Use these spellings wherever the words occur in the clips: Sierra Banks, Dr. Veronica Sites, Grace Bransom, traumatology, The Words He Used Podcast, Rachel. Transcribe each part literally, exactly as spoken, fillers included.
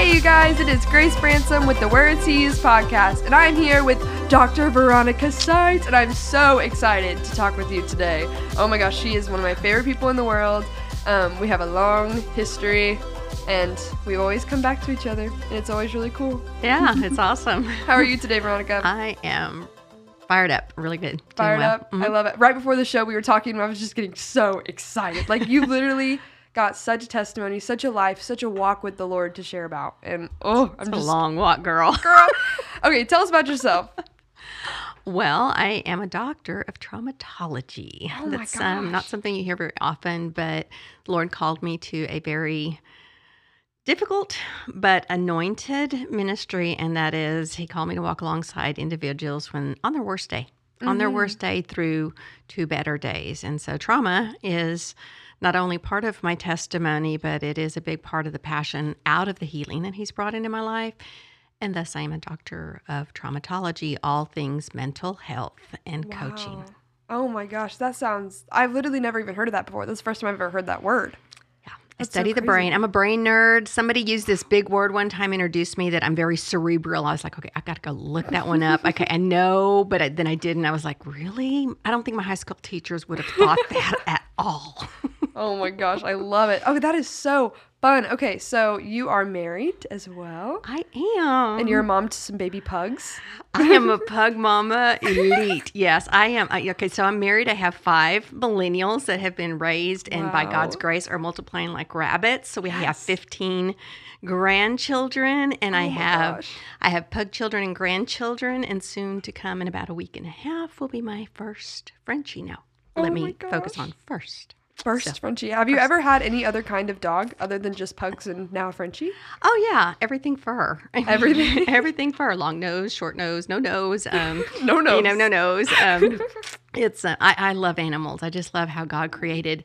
Hey you guys, it is Grace Bransom with The Words He Used Podcast, and I'm here with Doctor Veronica Sites, and I'm so excited to talk with you today. Oh my gosh, she is one of my favorite people in the world. Um, we have a long history, and we always come back to each other, and it's always really cool. Yeah, it's awesome. How are you today, Veronica? I am fired up. Really good. Fired well. up. Mm-hmm. I love it. Right before the show, we were talking, and I was just getting so excited. Like, you literally got such a testimony, such a life, such a walk with the Lord to share about. And oh, I'm it's just a long walk, girl. Girl. Okay, tell us about yourself. Well, I am a doctor of traumatology. Oh That's my gosh. Um, not something you hear very often, but the Lord called me to a very difficult but anointed ministry, and that is He called me to walk alongside individuals when on their worst day, mm-hmm. on their worst day through to better days. And so trauma is not only part of my testimony, but it is a big part of the passion out of the healing that He's brought into my life. And thus, I am a doctor of traumatology, all things mental health and wow. coaching. Oh my gosh, that sounds, I've literally never even heard of that before. That's the first time I've ever heard that word. Yeah, That's I study so the brain. I'm a brain nerd. Somebody used this big word one time, introduced me that I'm very cerebral. I was like, okay, I've got to go look that one up. Okay, I know, but I, then I didn't. I was like, really? I don't think my high school teachers would have thought that at all. Oh my gosh, I love it. Oh, that is so fun. Okay, so you are married as well. I am. And you're a mom to some baby pugs. I am a pug mama elite. Yes, I am. Okay, so I'm married. I have five millennials that have been raised and wow. by God's grace are multiplying like rabbits. So we yes. have fifteen grandchildren, and oh I have gosh. I have pug children and grandchildren, and soon to come in about a week and a half will be my first Frenchie. Now, oh let me gosh. focus on first. First so, Frenchie. Have you first. ever had any other kind of dog other than just pugs and now Frenchie? Oh, yeah. Everything fur. I mean, everything everything fur. Long nose, short nose, no nose. Um, no nose. You know, no nose. Um, it's. Uh, I, I love animals. I just love how God created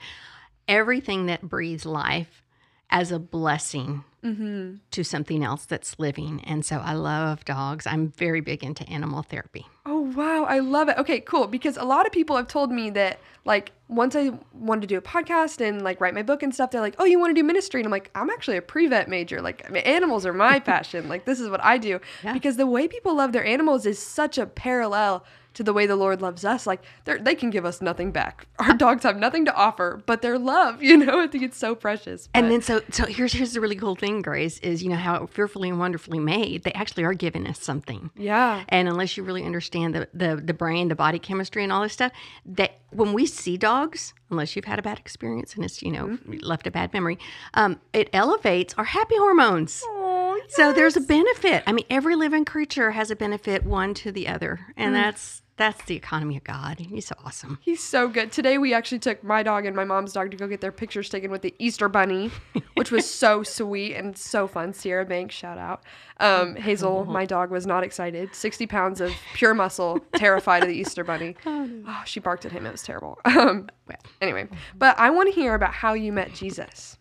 everything that breathes life as a blessing mm-hmm. to something else that's living. And so I love dogs. I'm very big into animal therapy. Oh, wow. I love it. Okay, cool. Because a lot of people have told me that, like, once I wanted to do a podcast and, like, write my book and stuff, they're like, oh, you want to do ministry? And I'm like, I'm actually a pre-vet major. Like, I mean, animals are my passion. Like, this is what I do. Yeah. Because the way people love their animals is such a parallel to the way the Lord loves us. Like, they can give us nothing back. Our dogs have nothing to offer, but their love, you know, I think it's so precious. But. And then so so here's here's the really cool thing, Grace, is, you know, how fearfully and wonderfully made, they actually are giving us something. Yeah. And unless you really understand the, the, the brain, the body chemistry and all this stuff, that when we see dogs, Dogs, unless you've had a bad experience and it's, you know, mm-hmm. left a bad memory, um, it elevates our happy hormones. Oh, yes. So there's a benefit. I mean, every living creature has a benefit one to the other. And mm. that's that's the economy of God. He's so awesome. He's so good. Today, we actually took my dog and my mom's dog to go get their pictures taken with the Easter bunny, which was so sweet and so fun. Sierra Banks, shout out. Um, Hazel, oh. my dog, was not excited. sixty pounds of pure muscle, terrified of the Easter bunny. Oh, no. Oh, she barked at him. It was terrible. Um, anyway, but I want to hear about how you met Jesus.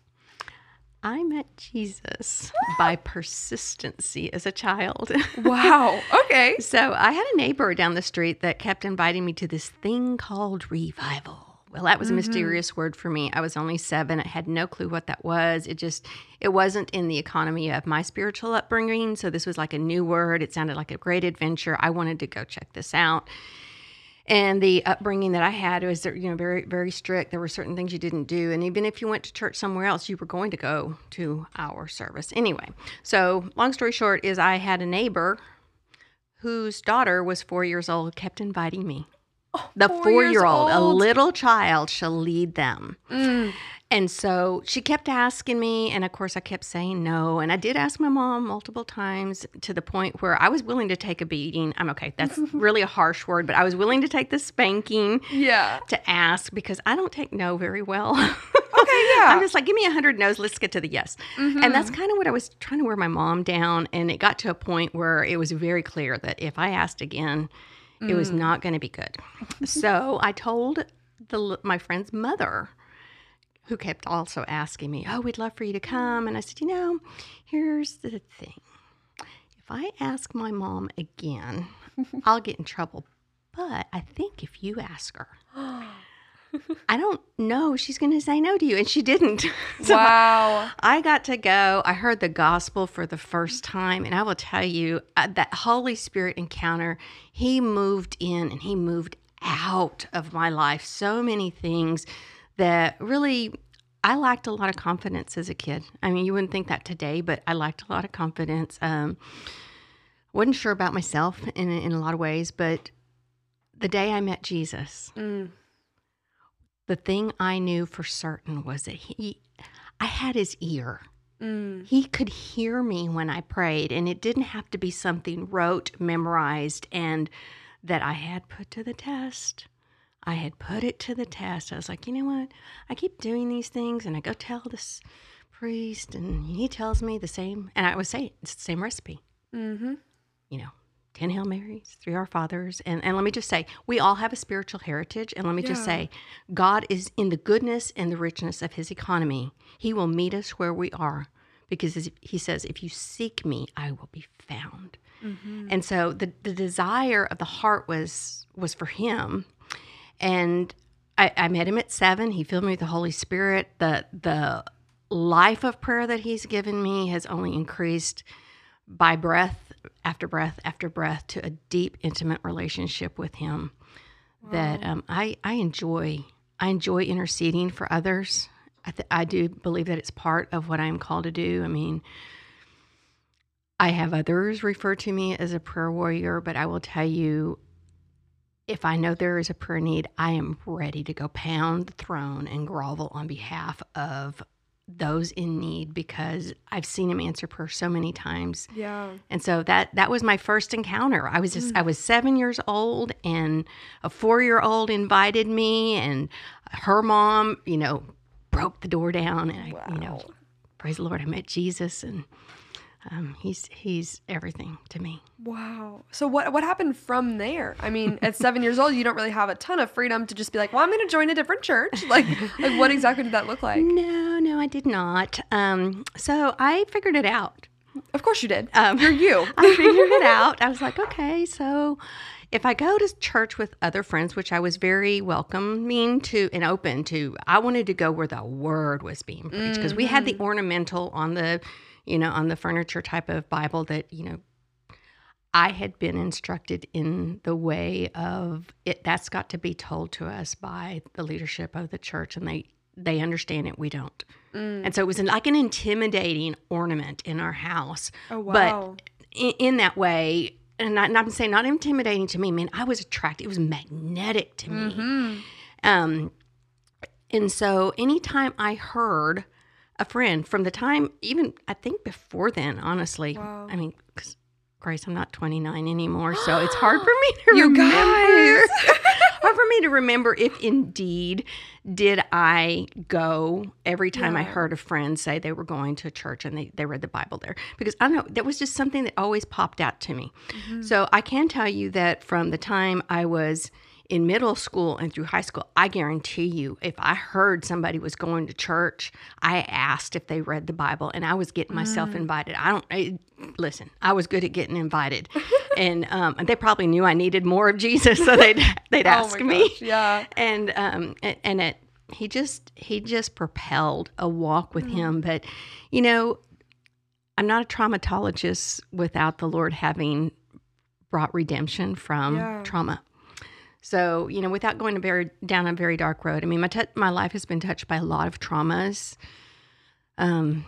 I met Jesus by persistency as a child. Wow. Okay. So I had a neighbor down the street that kept inviting me to this thing called revival. Well, that was mm-hmm. a mysterious word for me. I was only seven. I had no clue what that was. It just, it wasn't in the economy of my spiritual upbringing. So this was like a new word. It sounded like a great adventure. I wanted to go check this out. And the upbringing that I had was, you know, very, very strict. There were certain things you didn't do. And even if you went to church somewhere else, you were going to go to our service. Anyway, so long story short is I had a neighbor whose daughter was four years old, kept inviting me. Oh, the four-year-old, a little child, shall lead them. Mm. And so she kept asking me, and of course I kept saying no. And I did ask my mom multiple times to the point where I was willing to take a beating. I'm okay, that's really a harsh word, but I was willing to take the spanking yeah. to ask because I don't take no very well. Okay, yeah. I'm just like, give me a hundred no's, let's get to the yes. Mm-hmm. And that's kind of what I was trying to wear my mom down. And it got to a point where it was very clear that if I asked again, it was not going to be good. So I told the, my friend's mother, who kept also asking me, oh, we'd love for you to come. And I said, you know, here's the thing. If I ask my mom again, I'll get in trouble. But I think if you ask her, I don't know. She's going to say no to you. And she didn't. So wow. I, I got to go. I heard the gospel for the first time. And I will tell you, uh, that Holy Spirit encounter, he moved in and he moved out of my life. So many things that really, I lacked a lot of confidence as a kid. I mean, you wouldn't think that today, but I lacked a lot of confidence. Um, wasn't sure about myself in, in a lot of ways, but the day I met Jesus, mm. the thing I knew for certain was that he, I had his ear. Mm. He could hear me when I prayed, and it didn't have to be something rote, memorized, and that I had put to the test. I had put it to the test. I was like, you know what? I keep doing these things, and I go tell this priest, and he tells me the same. And I would say it's the same recipe. Mm-hmm. You know, ten Hail Marys, three Our Fathers. And, and let me just say, we all have a spiritual heritage. And let me yeah. just say, God is in the goodness and the richness of his economy. He will meet us where we are because he says, if you seek me, I will be found. Mm-hmm. And so the, the desire of the heart was was for him. And I, I met him at seven. He filled me with the Holy Spirit. The the life of prayer that he's given me has only increased by breath after breath after breath to a deep, intimate relationship with him wow. that um, I I enjoy. I enjoy interceding for others. I, th- I do believe that it's part of what I'm called to do. I mean, I have others refer to me as a prayer warrior, but I will tell you, if I know there is a prayer need, I am ready to go pound the throne and grovel on behalf of those in need because I've seen him answer prayer so many times. Yeah. And so that that was my first encounter. I was just mm. I was seven years old, and a four-year-old invited me, and her mom, you know, broke the door down, and I, wow. you know, praise the Lord, I met Jesus, and Um, he's he's everything to me. Wow. So what what happened from there? I mean, at seven years old, you don't really have a ton of freedom to just be like, well, I'm going to join a different church. Like, like what exactly did that look like? No, no, I did not. Um, so I figured it out. Of course you did. Um, You're you. I figured it out. I was like, okay, so if I go to church with other friends, which I was very welcoming to and open to, I wanted to go where the word was being preached because mm-hmm. we had the ornamental on the you know, on the furniture type of Bible that, you know, I had been instructed in the way of it. That's got to be told to us by the leadership of the church, and they, they understand it. We don't. Mm. And so it was an, like an intimidating ornament in our house. Oh, wow. But in, in that way, and, I, and I'm saying not intimidating to me. I mean, I was attracted. It was magnetic to me. Mm-hmm. Um, and so anytime I heard a friend from the time, even I think before then, honestly. Wow. I mean, cause, Grace, I'm not twenty-nine anymore, so it's hard for me to you remember. Guys. Hard for me to remember if indeed did I go every time yeah. I heard a friend say they were going to a church and they, they read the Bible there. Because I don't know, that was just something that always popped out to me. Mm-hmm. So I can tell you that from the time I was in middle school and through high school, I guarantee you, if I heard somebody was going to church, I asked if they read the Bible, and I was getting myself mm. invited. I don't I, listen. I was good at getting invited, and um, they probably knew I needed more of Jesus, so they'd they'd ask oh my me. Gosh, yeah, and um, and, and it he just he just propelled a walk with mm. him. But you know, I'm not a traumatologist without the Lord having brought redemption from yeah. trauma. So, you know, without going to very, down a very dark road, I mean, my t- my life has been touched by a lot of traumas. Um,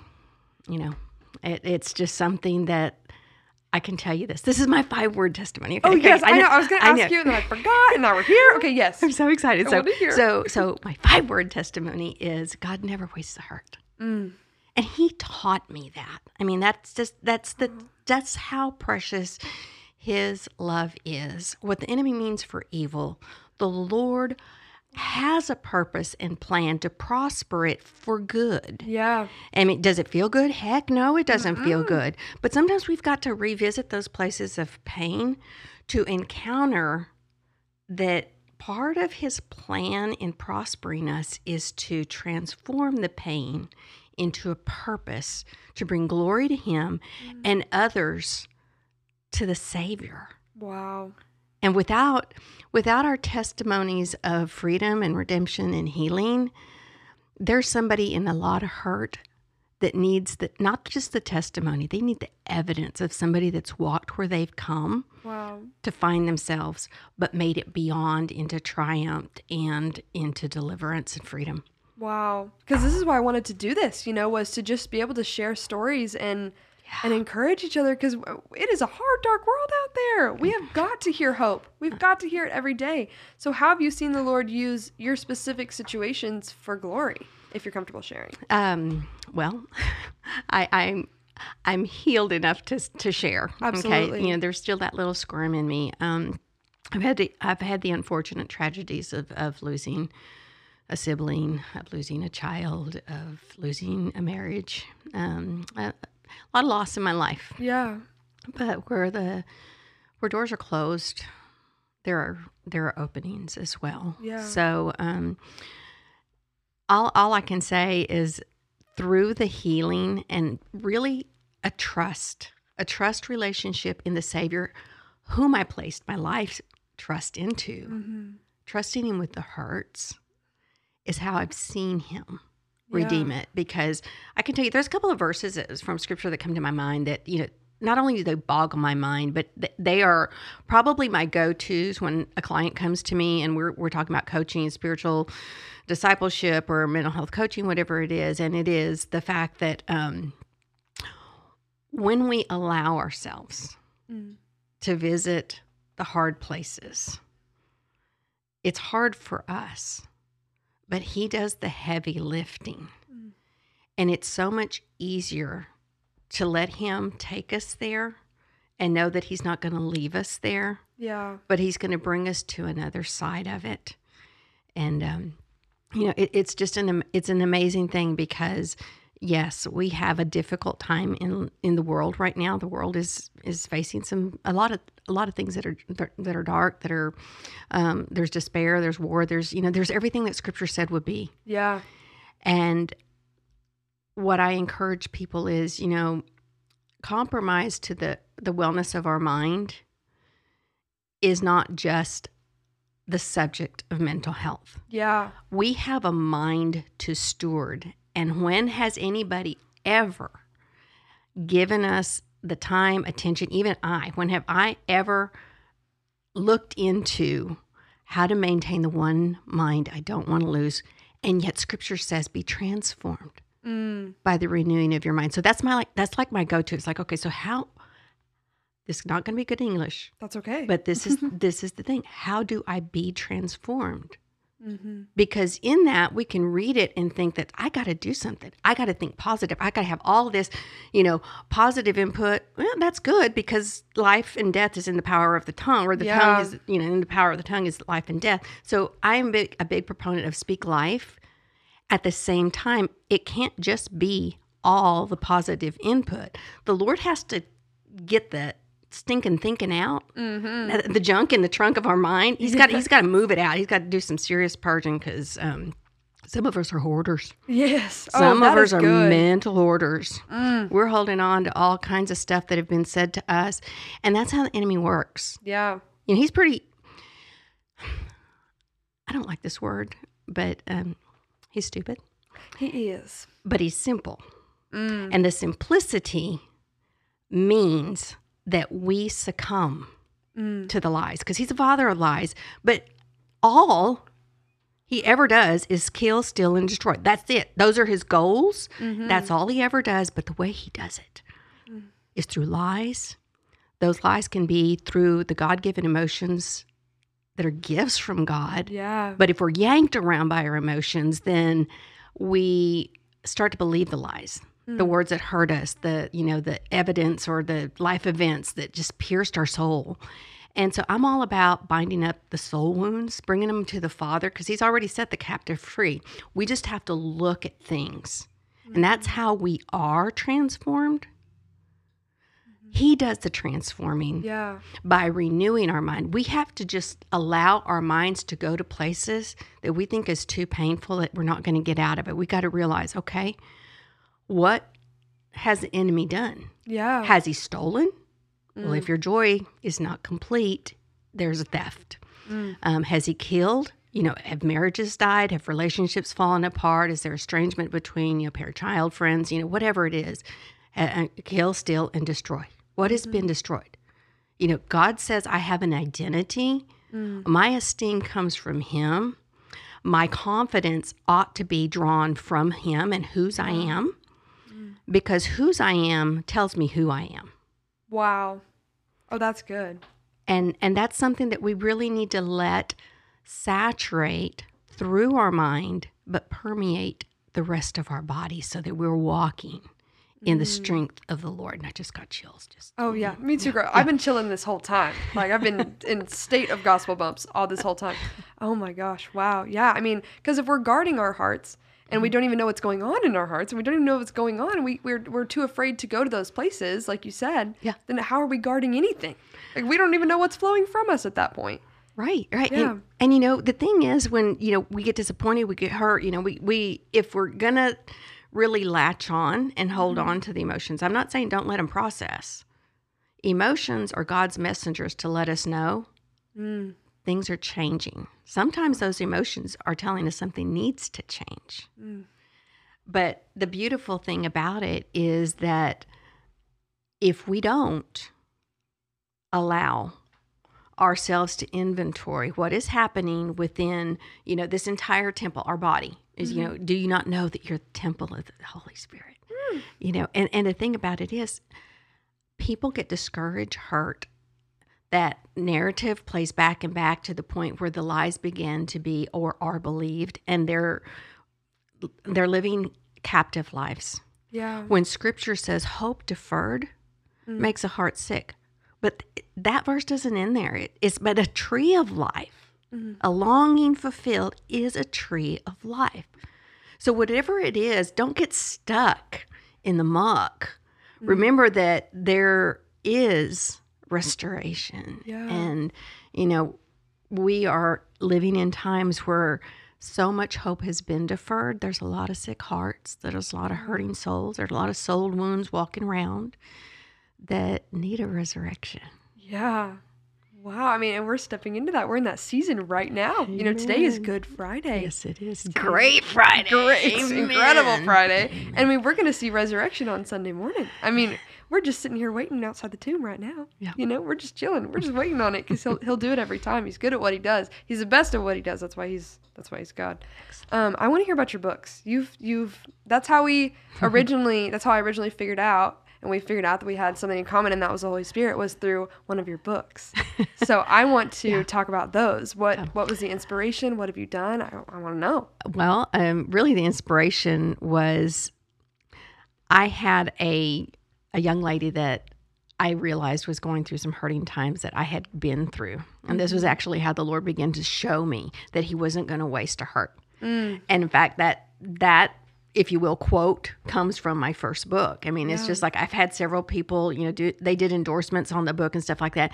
you know, it, it's just something that I can tell you this. This is my five-word testimony. Okay, oh, yes, okay. I, I know. know. I was going to ask you, and then I forgot, and now we're here. Okay, yes. I'm so excited. I so, want to hear. so, so my five-word testimony is God never wastes a heart. Mm. And he taught me that. I mean, that's just, that's the, oh. that's how precious his love is. What the enemy means for evil, the Lord has a purpose and plan to prosper it for good. Yeah. I mean, does it feel good? Heck no, it doesn't mm-hmm. feel good. But sometimes we've got to revisit those places of pain to encounter that part of his plan in prospering us is to transform the pain into a purpose to bring glory to him mm-hmm. and others to the Savior. Wow. And without without our testimonies of freedom and redemption and healing, there's somebody in a lot of hurt that needs the, not just the testimony, they need the evidence of somebody that's walked where they've come wow. to find themselves, but made it beyond into triumph and into deliverance and freedom. Wow. Because this is why I wanted to do this, you know, was to just be able to share stories and yeah. and encourage each other, because it is a hard, dark world out there. We have got to hear hope. We've got to hear it every day. So how have you seen the Lord use your specific situations for glory, if you're comfortable sharing? Um, well, I, I'm I'm healed enough to to share. Absolutely. Okay? You know, there's still that little squirm in me. Um, I've had the, I've had the unfortunate tragedies of of losing a sibling, of losing a child, of losing a marriage. Um, a, a lot of loss in my life. Yeah. But where the where doors are closed, there are there are openings as well. Yeah. So. Um, All, all I can say is through the healing and really a trust, a trust relationship in the Savior, whom I placed my life trust into, mm-hmm. trusting Him with the hurts is how I've seen Him yeah. redeem it. Because I can tell you, there's a couple of verses from Scripture that come to my mind that, you know, not only do they boggle my mind, but th- they are probably my go-tos when a client comes to me and we're we're talking about coaching and spiritual discipleship or mental health coaching, whatever it is. And it is the fact that um, when we allow ourselves mm. to visit the hard places, it's hard for us, but He does the heavy lifting. Mm. And it's so much easier to let Him take us there and know that He's not going to leave us there. Yeah. But He's going to bring us to another side of it. And, um, you know, it, it's just an, it's an amazing thing because yes, we have a difficult time in, in the world right now. The world is, is facing some, a lot of, a lot of things that are, that are dark, that are, um, there's despair, there's war, there's, you know, there's everything that Scripture said would be. Yeah. And what I encourage people is, you know, compromise to the, the wellness of our mind is not just the subject of mental health. Yeah. We have a mind to steward. And when has anybody ever given us the time, attention, even I, when have I ever looked into how to maintain the one mind I don't want to lose? And yet Scripture says, be transformed. Mm. By the renewing of your mind. So that's my like that's like my go-to. It's like, okay, so how this is not going to be good English. That's okay. But this is this is the thing. How do I be transformed? Mm-hmm. Because in that we can read it and think that I got to do something. I got to think positive. I got to have all this, you know, positive input. Well, that's good because life and death is in the power of the tongue, or the yeah. tongue is, you know, in the power of the tongue is life and death. So I am big, a big proponent of speak life. At the same time, it can't just be all the positive input. The Lord has to get the stinking thinking out, mm-hmm. the junk in the trunk of our mind. He's got He's got to move it out. He's got to do some serious purging because um, some of us are hoarders. Yes. Some oh, of us are good. mental hoarders. Mm. We're holding on to all kinds of stuff that have been said to us, and that's how the enemy works. Yeah. You know, he's pretty, I don't like this word, but... Um, He's stupid. He is. But he's simple. Mm. And the simplicity means that we succumb mm. to the lies, because he's the father of lies. But all he ever does is kill, steal, and destroy. That's it. Those are his goals. Mm-hmm. That's all he ever does. But the way he does it mm. is through lies. Those lies can be through the God-given emotions that are gifts from God. Yeah. But if we're yanked around by our emotions, then we start to believe the lies, mm. the words that hurt us, the, you know, the evidence or the life events that just pierced our soul. And so I'm all about binding up the soul wounds, bringing them to the Father, because He's already set the captive free. We just have to look at things. Mm. And that's how we are transformed. He does the transforming yeah. by renewing our mind. We have to just allow our minds to go to places that we think is too painful, that we're not going to get out of it. We got to realize, okay, what has the enemy done? Yeah. Has he stolen? Mm. Well, if your joy is not complete, there's a theft. Mm. Um, has he killed? You know, have marriages died? Have relationships fallen apart? Is there estrangement between, you know, parent-child friends? You know, whatever it is. Uh, kill, steal, and destroy. What has mm. been destroyed? You know, God says, I have an identity. Mm. My esteem comes from him. My confidence ought to be drawn from him and whose I am, mm. because whose I am tells me who I am. Wow. Oh, that's good. And and that's something that we really need to let saturate through our mind, but permeate the rest of our body so that we're walking in the strength of the Lord. And I just got chills. Just oh, yeah. Me too, girl. Yeah. I've been chilling this whole time. Like, I've been in state of gospel bumps all this whole time. Oh, my gosh. Wow. Yeah. I mean, because if we're guarding our hearts and we don't even know what's going on in our hearts and we don't even know what's going on, we, we're, we're too afraid to go to those places, like you said, yeah. then how are we guarding anything? Like, we don't even know what's flowing from us at that point. Right, right. Yeah. And, and, you know, the thing is when, you know, we get disappointed, we get hurt, you know, we, we if we're going to really latch on and hold mm-hmm. on to the emotions. I'm not saying don't let them process. Emotions are God's messengers to let us know mm. things are changing. Sometimes those emotions are telling us something needs to change. Mm. But the beautiful thing about it is that if we don't allow ourselves to inventory what is happening within, you know, this entire temple, our body, is, you know, do you not know that you're the temple of the Holy Spirit? Mm. You know, and, and the thing about it is people get discouraged, hurt. That narrative plays back and back to the point where the lies begin to be or are believed, and they're they're living captive lives. Yeah. When Scripture says hope deferred mm. makes a heart sick. But th- that verse doesn't end there. It, it's but a tree of life. Mm-hmm. A longing fulfilled is a tree of life. So whatever it is, don't get stuck in the muck. Mm-hmm. Remember that there is restoration. Yeah. And, you know, we are living in times where so much hope has been deferred. There's a lot of sick hearts. There's a lot of hurting souls. There's a lot of soul wounds walking around that need a resurrection. Yeah. Wow, I mean, and we're stepping into that. We're in that season right now. Amen. You know, today is Good Friday. Yes, it is. Today. Great Friday. Great. Amen. Incredible Friday. Amen. And we, we're going to see resurrection on Sunday morning. I mean, we're just sitting here waiting outside the tomb right now. Yeah. You know, we're just chilling. We're just waiting on it because he'll, he'll do it every time. He's good at what he does. He's the best at what he does. That's why he's that's why he's God. Um, I want to hear about your books. You've you've that's how we originally that's how I originally figured out. And we figured out that we had something in common, and that was the Holy Spirit, was through one of your books. So I want to yeah. talk about those. What um, what was the inspiration? What have you done? I, I want to know. Well, um, really the inspiration was I had a a young lady that I realized was going through some hurting times that I had been through. And this was actually how the Lord began to show me that he wasn't going to waste a hurt. Mm. And in fact, that that... if you will, quote, comes from my first book. I mean, yeah. it's just like I've had several people, you know, do, they did endorsements on the book and stuff like that.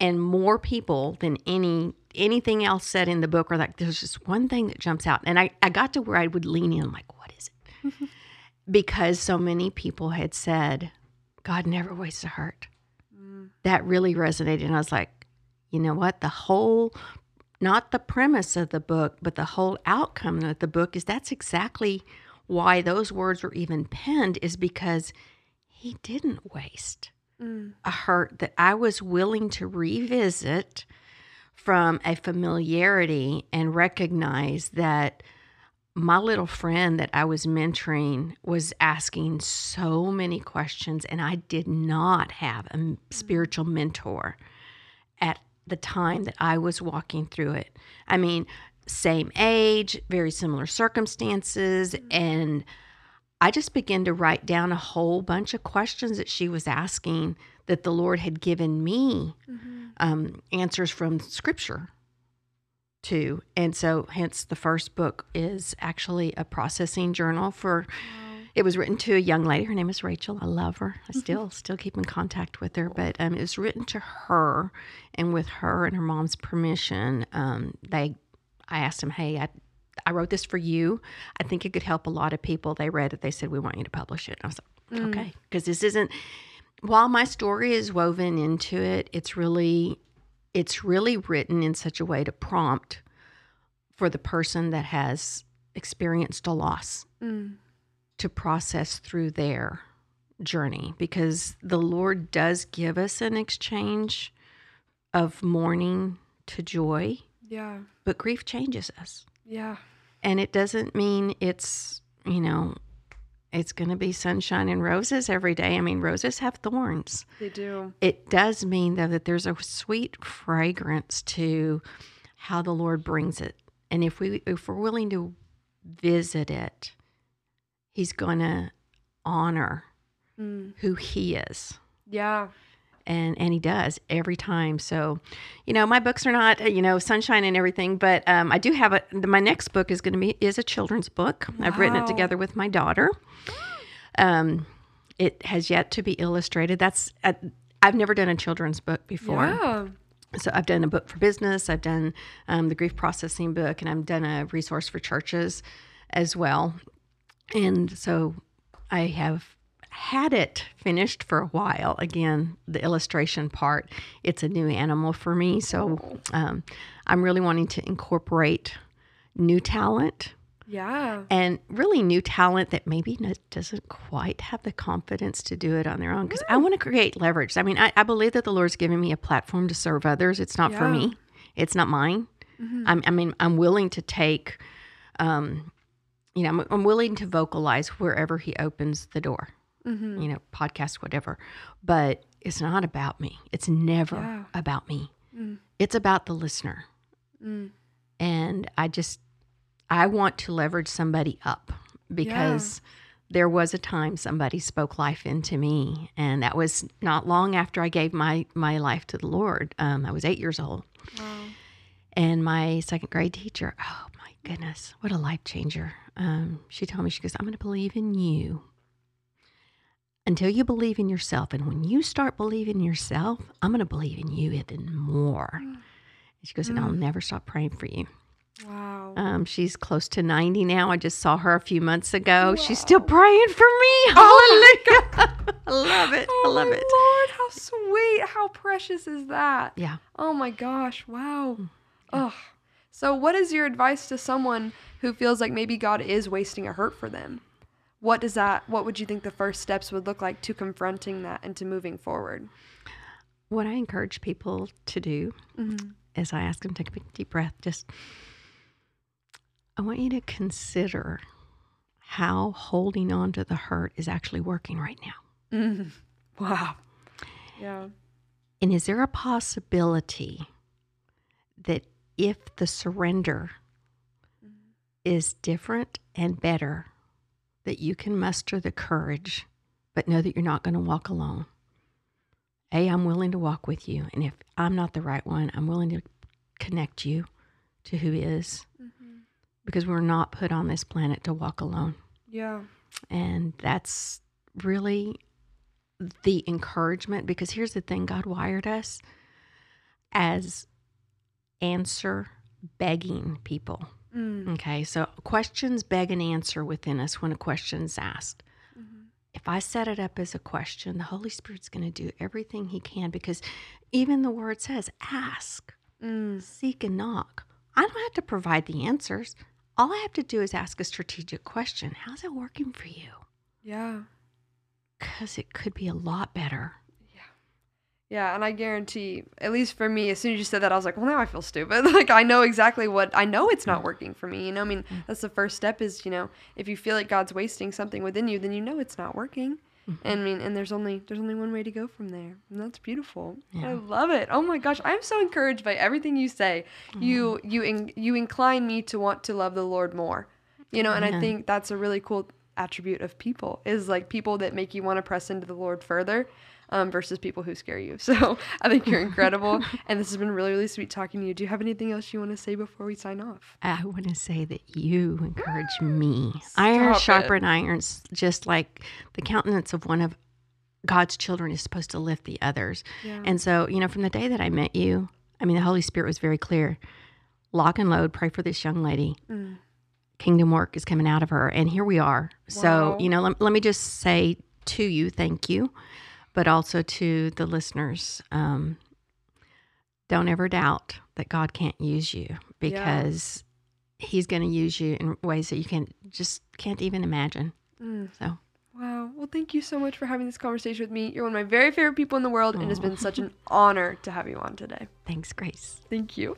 And more people than any anything else said in the book are like, there's just one thing that jumps out. And I, I got to where I would lean in, like, what is it? Mm-hmm. Because so many people had said, God never wastes a hurt. Mm. That really resonated. And I was like, you know what? The whole, not the premise of the book, but the whole outcome of the book is that's exactly why those words were even penned, is because he didn't waste mm. a hurt that I was willing to revisit from a familiarity and recognize that my little friend that I was mentoring was asking so many questions, and I did not have a mm. spiritual mentor at the time that I was walking through it. I mean, same age, very similar circumstances, mm-hmm. and I just began to write down a whole bunch of questions that she was asking that the Lord had given me mm-hmm. um, answers from Scripture to, and so hence the first book is actually a processing journal for. Wow. It was written to a young lady. Her name is Rachel. I love her. I still still keep in contact with her, but um, it was written to her, and with her and her mom's permission, um, they. I asked him, hey, I I wrote this for you. I think it could help a lot of people. They read it. They said, we want you to publish it. I was like, mm. okay. Because this isn't, while my story is woven into it, it's really, it's really written in such a way to prompt for the person that has experienced a loss mm. to process through their journey, because the Lord does give us an exchange of mourning to joy. Yeah. But grief changes us. Yeah. And it doesn't mean it's, you know, it's going to be sunshine and roses every day. I mean, roses have thorns. They do. It does mean, though, that there's a sweet fragrance to how the Lord brings it. And if, we, if we're willing to visit it, He's going to honor mm. who He is. Yeah. And and He does every time. So, you know, my books are not, you know, sunshine and everything, but um, I do have a, my next book is going to be, is a children's book. Wow. I've written it together with my daughter. Um, it has yet to be illustrated. That's, I, I've never done a children's book before. Yeah. So I've done a book for business. I've done um, the grief processing book, and I've done a resource for churches as well. And so I have had it finished for a while. Again, the illustration part, it's a new animal for me. So um, I'm really wanting to incorporate new talent. Yeah. And really new talent that maybe not, doesn't quite have the confidence to do it on their own. Because mm. I want to create leverage. I mean, I, I believe that the Lord's given me a platform to serve others. It's not yeah. for me. It's not mine. Mm-hmm. I'm, I mean, I'm willing to take, um, you know, I'm, I'm willing to vocalize wherever He opens the door. Mm-hmm. You know, podcast, whatever. But it's not about me. It's never yeah. about me. Mm. It's about the listener. Mm. And I just, I want to leverage somebody up, because yeah. there was a time somebody spoke life into me. And that was not long after I gave my, my life to the Lord. Um, I was eight years old. Wow. And my second grade teacher, oh my goodness, what a life changer. Um, she told me, she goes, I'm going to believe in you until you believe in yourself. And when you start believing in yourself, I'm going to believe in you even more. And she goes, and I'll never stop praying for you. Wow. Um, she's close to ninety now. I just saw her a few months ago. Wow. She's still praying for me. Oh, hallelujah. I love it. Oh, I love it. Lord, how sweet. How precious is that? Yeah. Oh my gosh. Wow. Yeah. Oh. So what is your advice to someone who feels like maybe God is wasting a hurt for them? What does that, what would you think the first steps would look like to confronting that and to moving forward? What I encourage people to do mm-hmm. is I ask them to take a big deep breath. Just, I want you to consider how holding on to the hurt is actually working right now. Mm-hmm. Wow. Yeah. And is there a possibility that if the surrender mm-hmm. is different and better, that you can muster the courage, but know that you're not going to walk alone? A, I'm willing to walk with you. And if I'm not the right one, I'm willing to connect you to who is. Mm-hmm. Because we're not put on this planet to walk alone. Yeah. And that's really the encouragement. Because here's the thing, God wired us as answer-begging people. Mm. Okay, so questions beg an answer within us when a question's asked. Mm-hmm. If I set it up as a question, the Holy Spirit's going to do everything He can, because even the Word says, ask, mm. seek, and knock. I don't have to provide the answers. All I have to do is ask a strategic question. How's that working for you? Yeah. Because it could be a lot better. Yeah, and I guarantee, at least for me, as soon as you said that, I was like, well, now I feel stupid. Like, I know exactly what, I know it's not working for me, you know? I mean, mm-hmm. that's the first step is, you know, if you feel like God's wasting something within you, then you know it's not working. Mm-hmm. And I mean, and there's only there's only one way to go from there, and that's beautiful. Yeah. I love it. Oh my gosh, I'm so encouraged by everything you say. Mm-hmm. You you in, you incline me to want to love the Lord more, you know? And yeah. I think that's a really cool attribute of people, is like people that make you want to press into the Lord further. Um, versus people who scare you. So I think you're incredible. And this has been really, really sweet talking to you. Do you have anything else you want to say before we sign off? I want to say that you encourage me. Stop iron sharpens iron, just like the countenance of one of God's children is supposed to lift the others. Yeah. And so, you know, from the day that I met you, I mean, the Holy Spirit was very clear. Lock and load, pray for this young lady. Mm. Kingdom work is coming out of her. And here we are. Wow. So, you know, let, let me just say to you, thank you. But also to the listeners, um, don't ever doubt that God can't use you, because yeah. he's going to use you in ways that you can just can't even imagine. Mm. So. Wow. Well, thank you so much for having this conversation with me. You're one of my very favorite people in the world, oh. and it's been such an honor to have you on today. Thanks, Grace. Thank you.